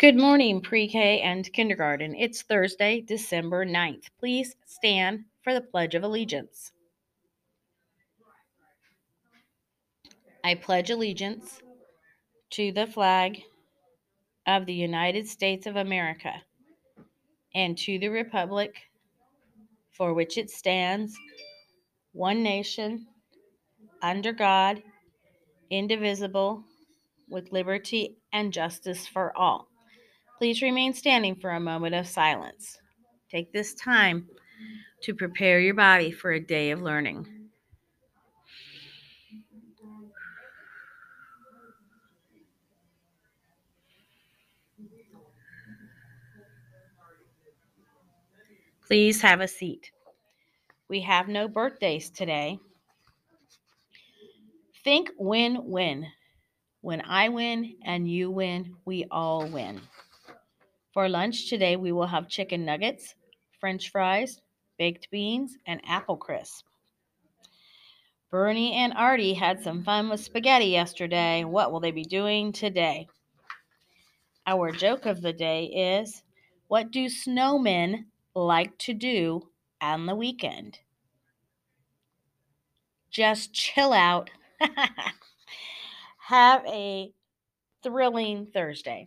Good morning, pre-K and kindergarten. It's Thursday, December 9th. Please stand for the Pledge of Allegiance. I pledge allegiance to the flag of the United States of America and to the republic for which it stands, one nation, under God, indivisible, with liberty and justice for all. Please remain standing for a moment of silence. Take this time to prepare your body for a day of learning. Please have a seat. We have no birthdays today. Think win-win. When I win and you win, we all win. For lunch today, we will have chicken nuggets, french fries, baked beans, and apple crisp. Bernie and Artie had some fun with spaghetti yesterday. What will they be doing today? Our joke of the day is, what do snowmen like to do on the weekend? Just chill out. Have a thrilling Thursday.